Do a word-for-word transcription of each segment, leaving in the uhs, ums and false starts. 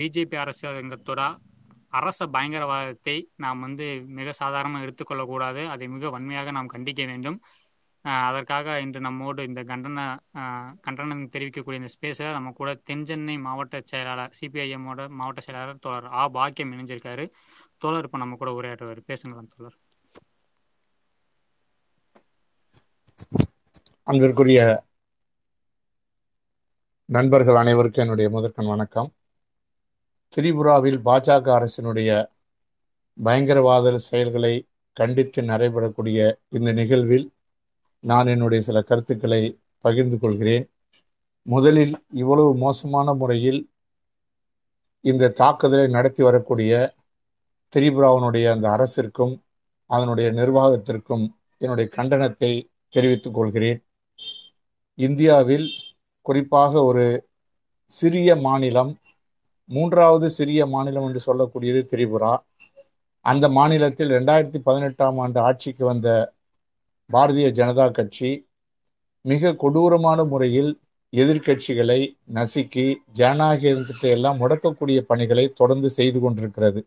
BJP அரசாங்கத்தோட அரச பயங்கரவாதத்தை நாம் வந்து மிக சாதாரணமாக எடுத்துக்கொள்ளக்கூடாது, அதை மிக வன்மையாக நாம் கண்டிக்க வேண்டும். அதற்காக இன்று நம்மோடு இந்த கண்டன கண்டனம் தெரிவிக்கக்கூடிய இந்த ஸ்பேஸில் நம்ம கூட தென்சென்னை மாவட்ட செயலாளர் சிபிஐஎம்மோட மாவட்ட செயலாளர் தோழர் ஆ பாக்கியம் இணைஞ்சிருக்காரு. தோழர் இப்போ நம்ம கூட உரையாற்றுவார், பேசுங்களாம் தோழர். அன்பிற்குரிய நண்பர்கள் அனைவருக்கும் என்னுடைய முதற்கண் வணக்கம். திரிபுராவில் பாஜக அரசினுடைய பயங்கரவாத செயல்களை கண்டித்து நடைபெறக்கூடிய இந்த நிகழ்வில் நான் என்னுடைய சில கருத்துக்களை பகிர்ந்து கொள்கிறேன். முதலில், இவ்வளவு மோசமான முறையில் இந்த தாக்குதலை நடத்தி வரக்கூடிய திரிபுராவினுடைய அந்த அரசிற்கும் அதனுடைய நிர்வாகத்திற்கும் என்னுடைய கண்டனத்தை தெரிவித்துக் கொள்கிறேன். இந்தியாவில் குறிப்பாக ஒரு சிறிய மாநிலம், மூன்றாவது சிறிய மாநிலம் என்று சொல்லக்கூடியது திரிபுரா. அந்த மாநிலத்தில் ரெண்டாயிரத்தி பதினெட்டாம் ஆண்டு ஆட்சிக்கு வந்த பாரதிய ஜனதா கட்சி மிக கொடூரமான முறையில் எதிர்கட்சிகளை நசுக்கி ஜனநாயகத்தை எல்லாம் முடக்கக்கூடிய பணிகளை தொடர்ந்து செய்து கொண்டிருக்கிறது.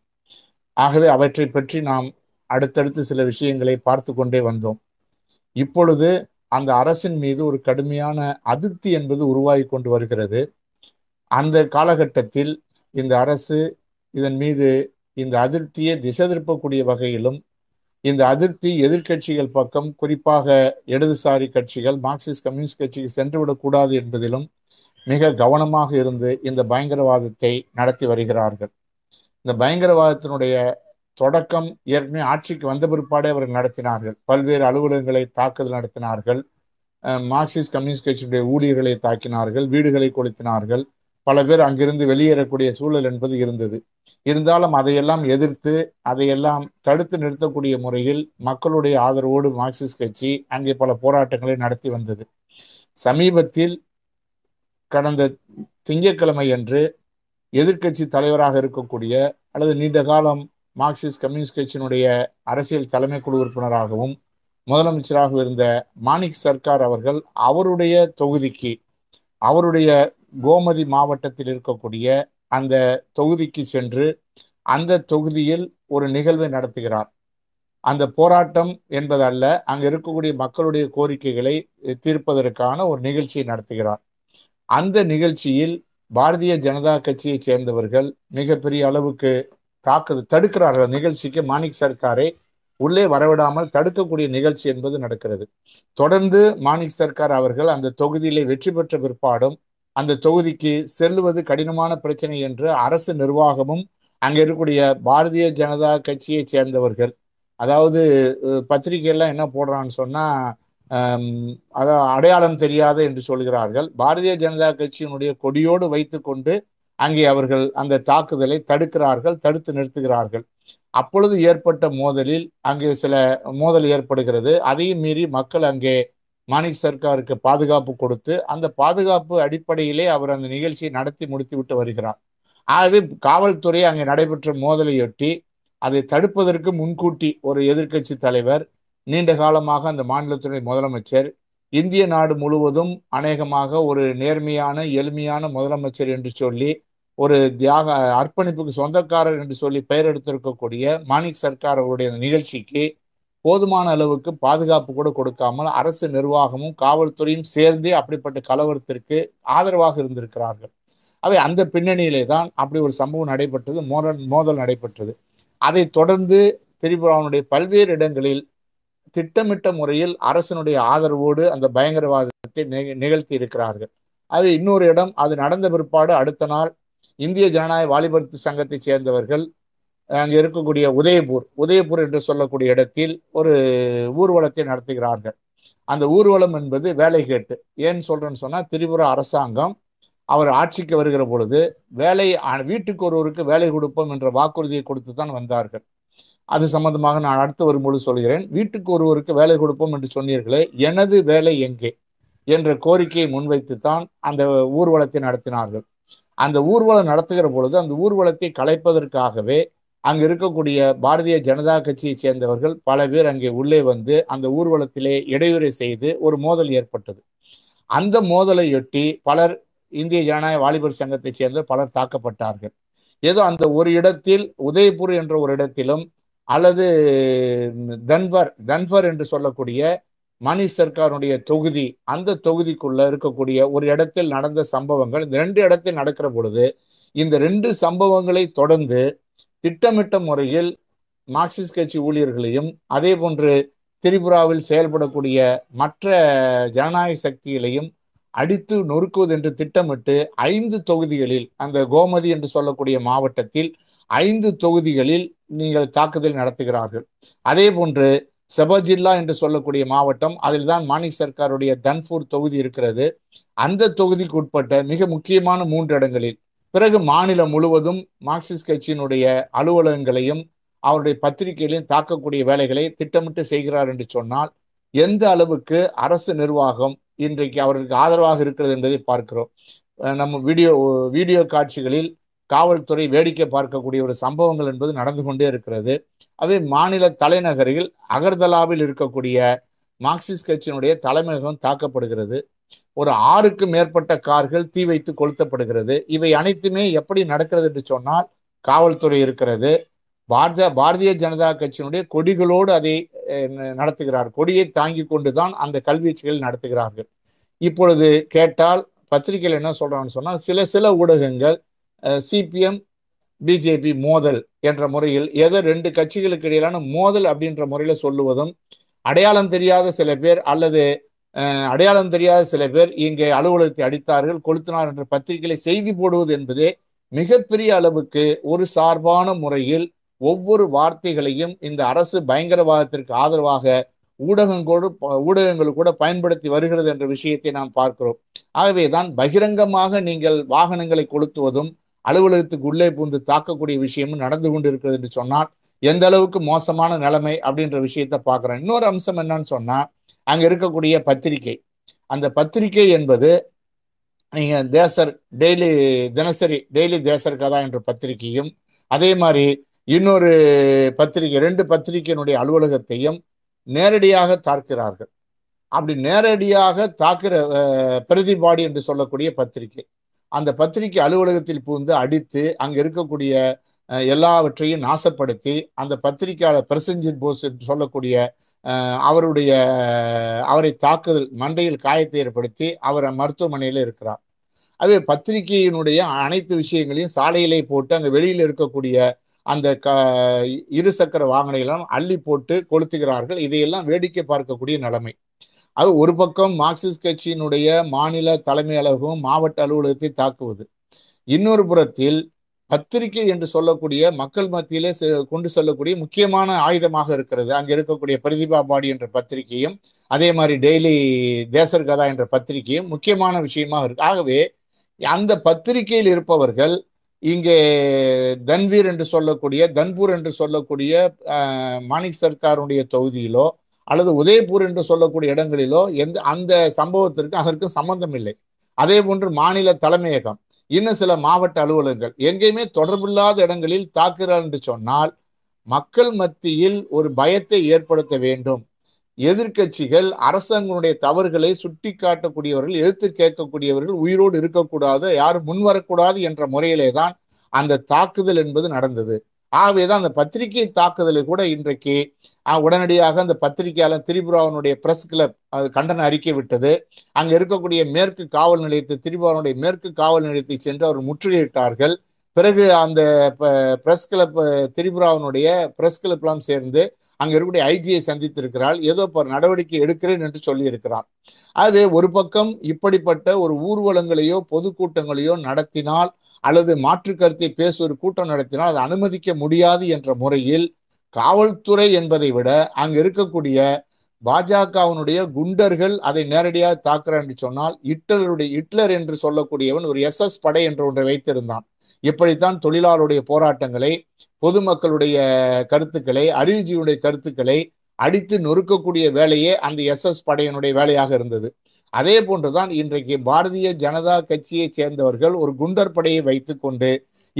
ஆகவே அவற்றை பற்றி நாம் அடுத்தடுத்து சில விஷயங்களை பார்த்து கொண்டே வந்தோம். இப்பொழுது அந்த அரசின் மீது ஒரு கடுமையான அதிருப்தி என்பது உருவாகி கொண்டு வருகிறது. அந்த காலகட்டத்தில் இந்த அரசு இதன் மீது இந்த அதிருப்தியை திசை திருப்பக்கூடிய வகையிலும், இந்த அதிருப்தி எதிர்கட்சிகள் பக்கம், குறிப்பாக இடதுசாரி கட்சிகள் மார்க்சிஸ்ட் கம்யூனிஸ்ட் கட்சிக்கு சென்றுவிடக்கூடாது என்பதிலும் மிக கவனமாக இருந்து இந்த பயங்கரவாதத்தை நடத்தி வருகிறார்கள். இந்த பயங்கரவாதத்தினுடைய தொடக்கம் ஏற்கனவே ஆட்சிக்கு வந்த பிற்பாடே அவர்கள் நடத்தினார்கள். பல்வேறு அலுவலகங்களை தாக்குதல் நடத்தினார்கள். மார்க்சிஸ்ட் கம்யூனிஸ்ட் கட்சியினுடைய ஊழியர்களை தாக்கினார்கள், வீடுகளை கொளுத்தினார்கள், பல பேர் அங்கிருந்து வெளியேறக்கூடிய சூழல் என்பது இருந்தது. இருந்தாலும் அதையெல்லாம் எதிர்த்து அதையெல்லாம் தடுத்து நிறுத்தக்கூடிய முறையில் மக்களுடைய ஆதரவோடு மார்க்சிஸ்ட் கட்சி அங்கே பல போராட்டங்களை நடத்தி வந்தது. சமீபத்தில் கடந்த திங்கட்கிழமை அன்று எதிர்கட்சி தலைவராக இருக்கக்கூடிய அல்லது நீண்டகாலம் மார்க்சிஸ்ட் கம்யூனிஸ்ட் கட்சியினுடைய அரசியல் தலைமை குழு உறுப்பினராகவும் முதலமைச்சராக இருந்த மாணிக் சர்கார் அவர்கள் அவருடைய தொகுதிக்கு, அவருடைய கோமதி மாவட்டத்தில் இருக்கக்கூடிய அந்த தொகுதிக்கு சென்று அந்த தொகுதியில் ஒரு நிகழ்வை நடத்துகிறார். அந்த போராட்டம் என்பதல்ல, அங்கு இருக்கக்கூடிய மக்களுடைய கோரிக்கைகளை தீர்ப்பதற்கான ஒரு நிகழ்ச்சியை நடத்துகிறார். அந்த நிகழ்ச்சியில் பாரதிய ஜனதா கட்சியை சேர்ந்தவர்கள் மிகப்பெரிய அளவுக்கு தாக்குது தடுக்கிறார்கள். நிகழ்ச்சிக்கு மாணிக் சர்காரை உள்ளே வரவிடாமல் தடுக்கக்கூடிய நிகழ்ச்சி என்பது நடக்கிறது. தொடர்ந்து மாணிக் சர்கார் அவர்கள் அந்த தொகுதியிலே வெற்றி பெற்ற பிற்பாடும் அந்த தொகுதிக்கு செல்லுவது கடினமான பிரச்சனை என்று அரசு நிர்வாகமும் அங்கே இருக்கக்கூடிய பாரதிய ஜனதா கட்சியை சேர்ந்தவர்கள், அதாவது பத்திரிகையெல்லாம் என்ன போடுறான்னு சொன்னால் அதாவது அடையாளம் தெரியாது என்று சொல்கிறார்கள், பாரதிய ஜனதா கட்சியினுடைய கொடியோடு வைத்து கொண்டு அங்கே அவர்கள் அந்த தாக்குதலை தடுக்கிறார்கள், தடுத்து நிறுத்துகிறார்கள். அப்பொழுது ஏற்பட்ட மோதலில் அங்கே சில மோதல் ஏற்படுகிறது. அதையும் மீறி மக்கள் அங்கே மாணிக் சர்காருக்கு பாதுகாப்பு கொடுத்து அந்த பாதுகாப்பு அடிப்படையிலே அவர் அந்த நிகழ்ச்சியை நடத்தி முடித்துவிட்டு வருகிறார். ஆகவே காவல்துறை அங்கே நடைபெற்ற மோதலையொட்டி அதை தடுப்பதற்கு முன்கூட்டி ஒரு எதிர்க்கட்சி தலைவர், நீண்ட காலமாக அந்த மாநிலத்துடைய முதலமைச்சர், இந்திய நாடு முழுவதும் அநேகமாக ஒரு நேர்மையான எளிமையான முதலமைச்சர் என்று சொல்லி ஒரு தியாக அர்ப்பணிப்புக்கு சொந்தக்காரர் என்று சொல்லி பெயர் எடுத்திருக்கக்கூடிய மாணிக் சர்கார் அவருடைய நிகழ்ச்சிக்கு போதுமான அளவுக்கு பாதுகாப்பு கூட கொடுக்காமல் அரசு நிர்வாகமும் காவல்துறையும் சேர்ந்தே அப்படிப்பட்ட கலவரத்திற்கு ஆதரவாக இருந்திருக்கிறார்கள். அவை அந்த பின்னணியிலே தான் அப்படி ஒரு சம்பவம் நடைபெற்றது, மோதல் மோதல் நடைபெற்றது. அதை தொடர்ந்து திரிபுராவினுடைய பல்வேறு இடங்களில் திட்டமிட்ட முறையில் அரசனுடைய ஆதரவோடு அந்த பயங்கரவாதத்தை நிகழ்த்தி இருக்கிறார்கள். அது இன்னொரு இடம், அது நடந்த பிற்பாடு அடுத்த நாள் இந்திய ஜனநாயக வாலிபர் சங்கத்தை சேர்ந்தவர்கள் அங்கே இருக்கக்கூடிய உதயபூர் உதயபூர் என்று சொல்லக்கூடிய இடத்தில் ஒரு ஊர்வலத்தை நடத்துகிறார்கள். அந்த ஊர்வலம் என்பது வேலை கேட்டு, ஏன்னு சொல்றேன்னு சொன்னா, திரிபுரா அரசாங்கம் அவர் ஆட்சிக்கு வருகிற பொழுது வேலை வீட்டுக்கு ஒருவருக்கு வேலை கொடுப்போம் என்ற வாக்குறுதியை கொடுத்து தான் வந்தார்கள். அது சம்பந்தமாக நான் அடுத்து வரும்போது சொல்கிறேன். வீட்டுக்கு ஒருவருக்கு வேலை கொடுப்போம் என்று சொன்னீர்களே, எனது வேலை எங்கே என்ற கோரிக்கையை முன்வைத்துத்தான் அந்த ஊர்வலத்தை நடத்தினார்கள். அந்த ஊர்வலம் நடத்துகிற பொழுது அந்த ஊர்வலத்தை கலைப்பதற்காகவே அங்கு இருக்கக்கூடிய பாரதிய ஜனதா கட்சியை சேர்ந்தவர்கள் பல பேர் அங்கே உள்ளே வந்து அந்த ஊர்வலத்திலே இடையூறு செய்து ஒரு மோதல் ஏற்பட்டது. அந்த மோதலையொட்டி பலர் இந்திய ஜனநாயக வாலிபர் சங்கத்தை சேர்ந்த பலர் தாக்கப்பட்டார்கள். ஏதோ அந்த ஒரு இடத்தில் உதய்பூர் என்ற ஒரு இடத்திலும் அல்லது தன்பர் தன்பர் என்று சொல்லக்கூடிய மாணிக் சர்காருடைய தொகுதி அந்த தொகுதிக்குள்ள இருக்கக்கூடிய ஒரு இடத்தில் நடந்த சம்பவங்கள் இந்த ரெண்டு இடத்தில் நடக்கிற பொழுது இந்த ரெண்டு சம்பவங்களை தொடர்ந்து திட்டமிட்ட முறையில் மார்க்சிஸ்ட் கட்சி ஊழியர்களையும் அதே போன்று திரிபுராவில் செயல்படக்கூடிய மற்ற ஜனநாயக சக்திகளையும் அடித்து நொறுக்குவது என்று திட்டமிட்டு ஐந்து தொகுதிகளில் அந்த கோமதி என்று சொல்லக்கூடிய மாவட்டத்தில் ஐந்து தொகுதிகளில் நீங்கள் தாக்குதல் நடத்துகிறார்கள். அதே போன்று செபஜில்லா என்று சொல்லக்கூடிய மாவட்டம் அதில் தான் மாணிக் சர்காருடைய தன்பூர் தொகுதி இருக்கிறது. அந்த தொகுதிக்கு உட்பட்ட மிக முக்கியமான மூன்று இடங்களில் பிறகு மாநிலம் முழுவதும் மார்க்சிஸ்ட் கட்சியினுடைய அலுவலகங்களையும் அவருடைய பத்திரிகைகளையும் தாக்கக்கூடிய வேலைகளை திட்டமிட்டு செய்கிறார் என்று சொன்னால் எந்த அளவுக்கு அரசு நிர்வாகம் இன்றைக்கு அவர்களுக்கு ஆதரவாக இருக்கிறது என்பதை பார்க்கிறோம். நம்ம வீடியோ வீடியோ காட்சிகளில் காவல்துறை வேடிக்கை பார்க்கக்கூடிய ஒரு சம்பவங்கள் என்பது நடந்து கொண்டே இருக்கிறது. அவை மாநில தலைநகரில் அகர்தலாவில் இருக்கக்கூடிய மார்க்சிஸ்ட் கட்சியினுடைய தலைமையகம் தாக்கப்படுகிறது. ஒரு ஆறுக்கு மேற்பட்ட கார்கள் தீ வைத்து கொளுத்தப்படுகிறது. இவை அனைத்துமே எப்படி நடக்கிறது என்று சொன்னால் காவல்துறை இருக்கிறது, பாரத பாரதிய ஜனதா கட்சியினுடைய கொடிகளோடு அதை நடத்துகிறார், கொடியை தாங்கி கொண்டுதான் அந்த கல்வீச்சுகள் நடத்துகிறார்கள். இப்பொழுது கேட்டால் பத்திரிகையில் என்ன சொல்றாங்கன்னு சொன்னால் சில சில ஊடகங்கள் சிபிஎம் பிஜேபி மோதல் என்ற முறையில் ஏதோ ரெண்டு கட்சிகளுக்கு இடையிலான மோதல் அப்படின்ற முறையில சொல்லுவதும், அடையாளம் தெரியாத சில பேர் அல்லது அடையாளம் தெரியாத சில பேர் இங்கே அலுவலகத்தை அடித்தார்கள் கொளுத்தினார் என்ற பத்திரிகைகளை செய்தி போடுவது என்பதே மிகப்பெரிய அளவுக்கு ஒரு சார்பான முறையில் ஒவ்வொரு வார்த்தைகளையும் இந்த அரசு பயங்கரவாதத்திற்கு ஆதரவாக ஊடகங்களோடு ஊடகங்கள் கூட பயன்படுத்தி வருகிறது என்ற விஷயத்தை நாம் பார்க்கிறோம். ஆகவேதான் பகிரங்கமாக நீங்கள் வாகனங்களை கொளுத்துவதும் அலுவலகத்துக்கு உள்ளே புகுந்து தாக்கக்கூடிய விஷயமும் நடந்து கொண்டு இருக்கிறது என்று சொன்னால் எந்த அளவுக்கு மோசமான நிலைமை அப்படின்ற விஷயத்த பார்க்கிறோம். இன்னொரு அம்சம் என்னன்னு சொன்னா அங்க இருக்கக்கூடிய பத்திரிகை, அந்த பத்திரிகை என்பது நீங்க தேசர் டெய்லி தினசரி டெய்லி தேசர் கதா என்ற பத்திரிகையும் அதே மாதிரி இன்னொரு பத்திரிகை ரெண்டு பத்திரிகையினுடைய அலுவலகத்தையும் நேரடியாக தாக்குகிறார்கள். அப்படி நேரடியாக தாக்குற பிரதீபா பாடி என்று சொல்லக்கூடிய பத்திரிகை அந்த பத்திரிகை அலுவலகத்தில் புகுந்து அடித்து அங்கே இருக்கக்கூடிய எல்லாவற்றையும் நாசப்படுத்தி அந்த பத்திரிகையாளர் பிரசஞ்சி போஸ் என்று சொல்லக்கூடிய அவருடைய அவரை தாக்குதல் மண்டையில் காயத்தை ஏற்படுத்தி அவர் மருத்துவமனையில் இருக்கிறார். அதே பத்திரிகையினுடைய அனைத்து விஷயங்களையும் சாலையிலே போட்டு அங்கே வெளியில் இருக்கக்கூடிய அந்த க இரு சக்கர வாகனங்களும் அள்ளி போட்டு கொளுத்துகிறார்கள். இதையெல்லாம் வேடிக்கை பார்க்கக்கூடிய நிலைமை. அது ஒரு பக்கம் மார்க்சிஸ்ட் கட்சியினுடைய மாநில தலைமை அலுவலகம் மாவட்ட அலுவலகத்தை தாக்குவது, இன்னொரு புறத்தில் பத்திரிகை என்று சொல்லக்கூடிய மக்கள் மத்தியிலே கொண்டு செல்லக்கூடிய முக்கியமான ஆயுதமாக இருக்கிறது அங்கே இருக்கக்கூடிய பிரதீபா பாடி என்ற பத்திரிகையும் அதே மாதிரி டெய்லி தேசர் கதா என்ற பத்திரிகையும் முக்கியமான விஷயமாக இருக்கு. ஆகவே அந்த பத்திரிகையில் இருப்பவர்கள் இங்கே தன்வீர் என்று சொல்லக்கூடிய தன்பூர் என்று சொல்லக்கூடிய மாணிக் சர்காருடைய தொகுதியிலோ அல்லது உதய்பூர் என்று சொல்லக்கூடிய இடங்களிலோ எந்த அந்த சம்பவத்திற்கு அதற்கு சம்பந்தம் இல்லை. அதே போன்று மாநில தலைமையகம் இன்னும் சில மாவட்ட அலுவலகங்கள் எங்கேயுமே தொடர்பில்லாத இடங்களில் தாக்குகிறார் என்று சொன்னால் மக்கள் மத்தியில் ஒரு பயத்தை ஏற்படுத்த வேண்டும். எதிர்கட்சிகள் அரசாங்கனுடைய தவறுகளை சுட்டி காட்டக்கூடியவர்கள் எதிர்த்து கேட்கக்கூடியவர்கள் உயிரோடு இருக்கக்கூடாது, யாரும் முன்வரக்கூடாது என்ற முறையிலே தான் அந்த தாக்குதல் என்பது நடந்தது. ஆகவேதான் அந்த பத்திரிகை தாக்குதலை கூட இன்றைக்கு உடனடியாக அந்த பத்திரிகையாளர் திரிபுராவினுடைய பிரஸ் கிளப் அது கண்டன அறிக்கை விட்டது. அங்கே இருக்கக்கூடிய மேற்கு காவல் நிலையத்தை திரிபுராவினுடைய மேற்கு காவல் நிலையத்தை சென்று அவர் முற்றுகையிட்டார்கள். பிறகு அந்த பிரஸ் கிளப் திரிபுராவினுடைய பிரஸ் கிளப்லாம் சேர்ந்து அங்க இருக்கக்கூடிய ஐஜியை சந்தித்திருக்கிறாள், ஏதோ இப்போ நடவடிக்கை எடுக்கிறேன் என்று சொல்லி இருக்கிறார். அது ஒரு பக்கம் இப்படிப்பட்ட ஒரு ஊர்வலங்களையோ பொதுக்கூட்டங்களையோ நடத்தினால் அல்லது மாற்று கருத்தை பேசும் ஒரு கூட்டம் நடத்தினால் அதை அனுமதிக்க முடியாது என்ற முறையில் காவல்துறை என்பதை விட அங்க இருக்கக்கூடிய பாஜகவினுடைய குண்டர்கள் அதை நேரடியாக தாக்குறார் என்று சொன்னால் ஹிட்லருடைய ஹிட்லர் என்று சொல்லக்கூடியவன் ஒரு எஸ் எஸ் படை என்று ஒன்றை வைத்திருந்தான். இப்படித்தான் தொழிலாளருடைய போராட்டங்களை பொதுமக்களுடைய கருத்துக்களை அறிவுஜீவனுடைய கருத்துக்களை அடித்து நொறுக்கக்கூடிய வேலையே அந்த எஸ் எஸ் படையினுடைய வேலையாக இருந்தது. அதே போன்றுதான் இன்றைக்கு பாரதிய ஜனதா கட்சியை சேர்ந்தவர்கள் ஒரு குண்டர் படையை வைத்து கொண்டு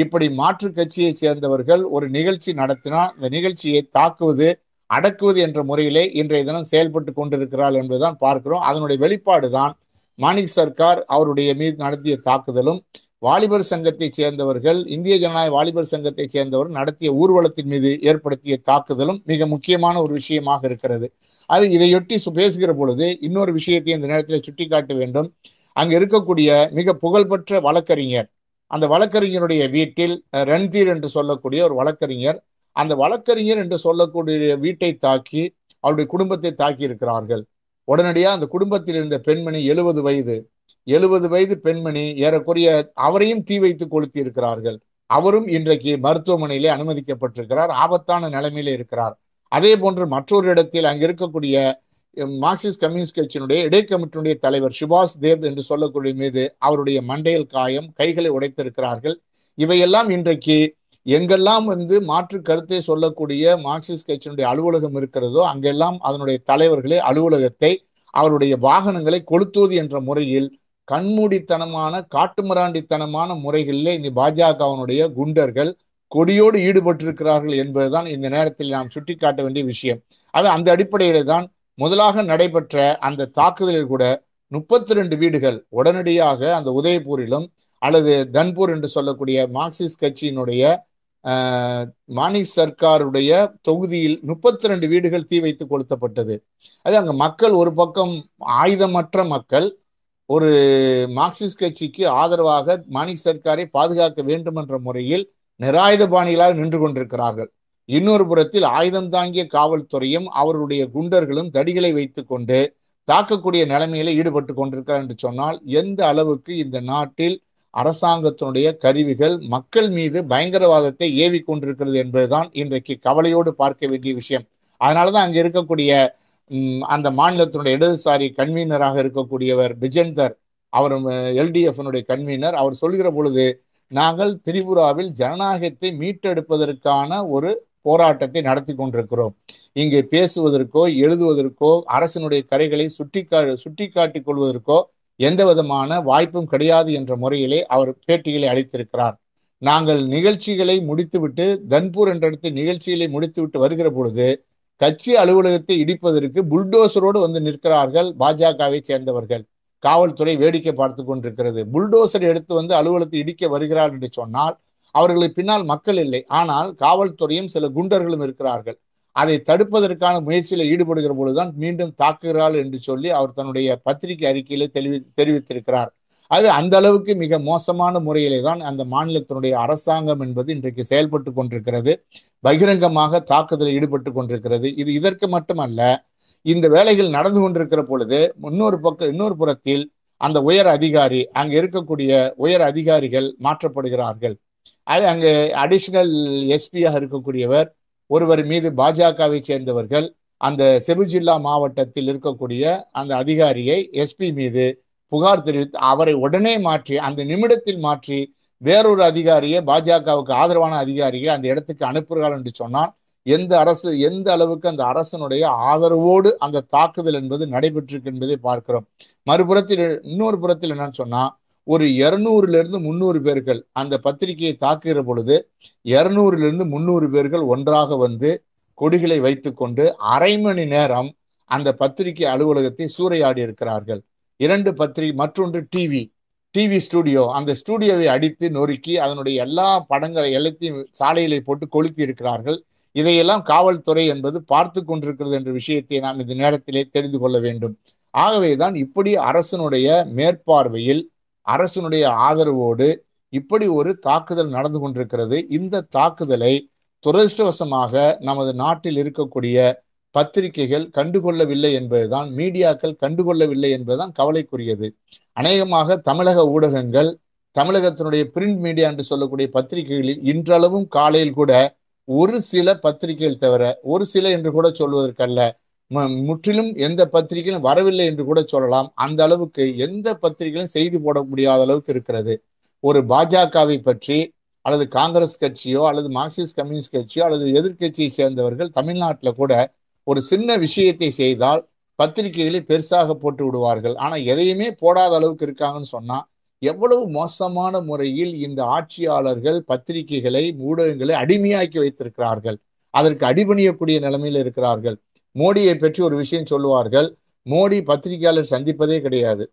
இப்படி மாற்று கட்சியை சேர்ந்தவர்கள் ஒரு நிகழ்ச்சி நடத்தினால் இந்த நிகழ்ச்சியை தாக்குவது அடக்குவது என்ற முறையிலே இன்றைய தினம் செயல்பட்டு கொண்டிருக்கிறார் என்பதுதான் பார்க்கிறோம். அதனுடைய வெளிப்பாடு தான் மாணிக் சர்கார் அவருடைய மீது நடத்திய தாக்குதலும் வாலிபர் சங்கத்தை சேர்ந்தவர்கள், இந்திய ஜனநாயக வாலிபர் சங்கத்தை சேர்ந்தவர் நடத்திய ஊர்வலத்தின் மீது ஏற்படுத்திய தாக்குதலும் மிக முக்கியமான ஒரு விஷயமாக இருக்கிறது. அது இதையொட்டி பேசுகிற பொழுது இன்னொரு விஷயத்தையும் இந்த நேரத்தில் சுட்டிக்காட்ட வேண்டும். அங்கு இருக்கக்கூடிய மிக புகழ்பெற்ற வழக்கறிஞர், அந்த வழக்கறிஞருடைய வீட்டில் ரன்தீர் என்று சொல்லக்கூடிய ஒரு வழக்கறிஞர், அந்த வழக்கறிஞர் என்று சொல்லக்கூடிய வீட்டை தாக்கி அவருடைய குடும்பத்தை தாக்கி இருக்கிறார்கள். உடனடியாக அந்த குடும்பத்தில் இருந்த பெண்மணி எழுபது வயது எழுபது வயது பெண்மணி ஏறக்குறைய அவரையும் தீ வைத்து கொளுத்தி இருக்கிறார்கள். அவரும் இன்றைக்கு மருத்துவமனையிலே அனுமதிக்கப்பட்டிருக்கிறார், ஆபத்தான நிலைமையிலே இருக்கிறார். அதே போன்று மற்றொரு இடத்தில் அங்கு இருக்கக்கூடிய மார்க்சிஸ்ட் கம்யூனிஸ்ட் கட்சியினுடைய இடைக்கமிட்டியினுடைய தலைவர் சுபாஷ் தேவ் என்று சொல்லக்கூடிய மீது அவருடைய மண்டையில் காயம், கைகளை உடைத்திருக்கிறார்கள். இவையெல்லாம் இன்றைக்கு எங்கெல்லாம் வந்து மாற்று கருத்தை சொல்லக்கூடிய மார்க்சிஸ்ட் கட்சியினுடைய அலுவலகம் இருக்கிறதோ அங்கெல்லாம் அதனுடைய தலைவர்களே அலுவலகத்தை அவருடைய வாகனங்களை கொளுத்துவது என்ற முறையில் கண்மூடித்தனமான காட்டுமிராண்டித்தனமான முறைகளிலே இனி பாஜகவினுடைய குண்டர்கள் கொடியோடு ஈடுபட்டிருக்கிறார்கள் என்பதுதான் இந்த நேரத்தில் நாம் சுட்டிக்காட்ட வேண்டிய விஷயம். அது அந்த அடிப்படையிலே தான் முதலாக நடைபெற்ற அந்த தாக்குதலில் கூட முப்பத்தி ரெண்டு வீடுகள் உடனடியாக அந்த உதயபூரிலும் அல்லது தன்பூர் என்று சொல்லக்கூடிய மார்க்சிஸ்ட் கட்சியினுடைய மாணிக் சர்காருடைய தொகுதியில் முப்பத்தி ரெண்டு வீடுகள் தீ வைத்து கொளுத்தப்பட்டது. அது அங்கு மக்கள் ஒரு பக்கம் ஆயுதமற்ற மக்கள் ஒரு மார்க்சிஸ்ட் கட்சிக்கு ஆதரவாக மாணிக் சர்காரை பாதுகாக்க வேண்டும் என்ற முறையில் நிராயுத பாணிகளாக நின்று கொண்டிருக்கிறார்கள். இன்னொரு புறத்தில் ஆயுதம் தாங்கிய காவல்துறையும் அவருடைய குண்டர்களும் தடிகளை வைத்து கொண்டு தாக்கக்கூடிய நிலைமையில ஈடுபட்டு கொண்டிருக்கிறார் என்று சொன்னால் எந்த அளவுக்கு இந்த நாட்டில் அரசாங்கத்தினுடைய கருவிகள் மக்கள் மீது பயங்கரவாதத்தை ஏவி கொண்டிருக்கிறது என்பதுதான் இன்றைக்கு கவலையோடு பார்க்க வேண்டிய விஷயம். அதனாலதான் அங்க இருக்கக்கூடிய அந்த மாநிலத்தினுடைய இடதுசாரி கன்வீனராக இருக்கக்கூடியவர் விஜந்தர், அவர் எல்டிஎஃப்னுடைய கன்வீனர், அவர் சொல்கிற பொழுது நாங்கள் திரிபுராவில் ஜனநாயகத்தை மீட்டெடுப்பதற்கான ஒரு போராட்டத்தை நடத்தி கொண்டிருக்கிறோம், இங்கே பேசுவதற்கோ எழுதுவதற்கோ அரசினுடைய கரைகளை சுட்டிக்கா சுட்டிக்காட்டிக் கொள்வதற்கோ எந்த விதமான வாய்ப்பும் கிடையாது என்ற முறையிலே அவர் பேட்டிகளை அளித்திருக்கிறார். நாங்கள் நிகழ்ச்சிகளை முடித்துவிட்டு தன்பூர் என்ற இடத்தில் நிகழ்ச்சிகளை முடித்துவிட்டு வருகிற பொழுது கட்சி அலுவலகத்தை இடிப்பதற்கு புல்டோசரோடு வந்து நிற்கிறார்கள் பாஜகவை சேர்ந்தவர்கள். காவல்துறை வேடிக்கை பார்த்து கொண்டிருக்கிறது. புல்டோசர் எடுத்து வந்து அலுவலகத்தை இடிக்க வருகிறார் என்று சொன்னால் அவர்களுக்கு பின்னால் மக்கள் இல்லை, ஆனால் காவல்துறையும் சில குண்டர்களும் இருக்கிறார்கள். அதை தடுப்பதற்கான முயற்சியில் ஈடுபடுகிற பொழுதுதான் மீண்டும் தாக்குகிறாள் என்று சொல்லி அவர் தன்னுடைய பத்திரிகை அறிக்கையிலே தெரிவி தெரிவித்திருக்கிறார். அது அந்த அளவுக்கு மிக மோசமான முறையிலே தான் அந்த மாநிலத்தினுடைய அரசாங்கம் என்பது இன்றைக்கு செயல்பட்டு கொண்டிருக்கிறது, பகிரங்கமாக தாக்குதலில் ஈடுபட்டு கொண்டிருக்கிறது. இது இதற்கு மட்டுமல்ல, இந்த வேலைகள் நடந்து கொண்டிருக்கிற பொழுது இன்னொரு பக்கம் இன்னொரு புறத்தில் அந்த உயர் அதிகாரி அங்கே இருக்கக்கூடிய உயர் அதிகாரிகள் மாற்றப்படுகிறார்கள். அது அங்கே அடிஷனல் எஸ்பியாக இருக்கக்கூடியவர் ஒருவர் மீது பாஜகவை சேர்ந்தவர்கள் அந்த செபுஜில்லா மாவட்டத்தில் இருக்கக்கூடிய அந்த அதிகாரியை எஸ்பி மீது புகார் தெரிவித்து அவரை உடனே மாற்றி அந்த நிமிடத்தில் மாற்றி வேறொரு அதிகாரியை பாஜகவுக்கு ஆதரவான அதிகாரியை அந்த இடத்துக்கு அனுப்புகிறார் என்று சொன்னால் எந்த அரசு எந்த அளவுக்கு அந்த அரசனுடைய ஆதரவோடு அந்த தாக்குதல் என்பது நடைபெற்றிருக்கு என்பதை பார்க்கிறோம். மறுபுறத்தில் இன்னொரு புறத்தில் என்னன்னு சொன்னா ஒரு இருநூறுல இருந்து முன்னூறு பேர்கள் அந்த பத்திரிகையை தாக்குகிற பொழுது இருநூறுல இருந்து முன்னூறு பேர்கள் ஒன்றாக வந்து கொடிகளை வைத்துக்கொண்டு அரை மணி நேரம் அந்த பத்திரிகை அலுவலகத்தை சூறையாடி இருக்கிறார்கள். இரண்டு பத்திரிகை மற்றொன்று டிவி டிவி ஸ்டூடியோ, அந்த ஸ்டூடியோவை அடித்து நொறுக்கி அதனுடைய எல்லா படங்களை எல்லாத்தையும் சாலையிலே போட்டு கொளுத்தி இருக்கிறார்கள். இதையெல்லாம் காவல்துறை என்பது பார்த்து கொண்டிருக்கிறது என்ற விஷயத்தை நாம் இந்த நேரத்திலே தெரிந்து கொள்ள வேண்டும். ஆகவேதான் இப்படி அரசனுடைய மேற்பார்வையில் அரசனுடைய ஆதரவோடு இப்படி ஒரு தாக்குதல் நடந்து கொண்டிருக்கிறது. இந்த தாக்குதலை துரதிருஷ்டவசமாக நமது நாட்டில் இருக்கக்கூடிய பத்திரிகைகள் கண்டுகொள்ளவில்லை என்பதுதான், மீடியாக்கள் கண்டுகொள்ளவில்லை என்பதுதான் கவலைக்குரியது. அநேகமாக தமிழக ஊடகங்கள் தமிழகத்தினுடைய பிரிண்ட் மீடியா என்று சொல்லக்கூடிய பத்திரிகைகளில் இன்றளவும் காலையில் கூட ஒரு சில பத்திரிகைகள் தவிர, ஒரு சில என்று கூட சொல்வதற்கல்ல, முற்றிலும் எந்த பத்திரிகையும் வரவில்லை என்று கூட சொல்லலாம், அந்த அளவுக்கு எந்த பத்திரிகையும் செய்தி போட முடியாத அளவுக்கு இருக்கிறது. ஒரு பாஜகவை பற்றி அல்லது காங்கிரஸ் கட்சியோ அல்லது மார்க்சிஸ்ட் கம்யூனிஸ்ட் கட்சியோ அல்லது எதிர்கட்சியை சேர்ந்தவர்கள் தமிழ்நாட்டில் கூட ஒரு சின்ன விஷயத்தை செய்தால் பத்திரிகைகளை பெருசாக போட்டு விடுவார்கள். ஆனால் எதையுமே போடாத அளவுக்கு இருக்காங்கன்னு சொன்னால் எவ்வளவு மோசமான முறையில் இந்த ஆட்சியாளர்கள் பத்திரிகைகளை ஊடகங்களை அடிமையாக்கி வைத்திருக்கிறார்கள், அதற்கு அடிபணியக்கூடிய நிலைமையில் இருக்கிறார்கள். மோடியை பற்றி ஒரு விஷயம் சொல்லுவார்கள், மோடி பத்திரிகையாளர் சந்திப்பதே கிடையாது,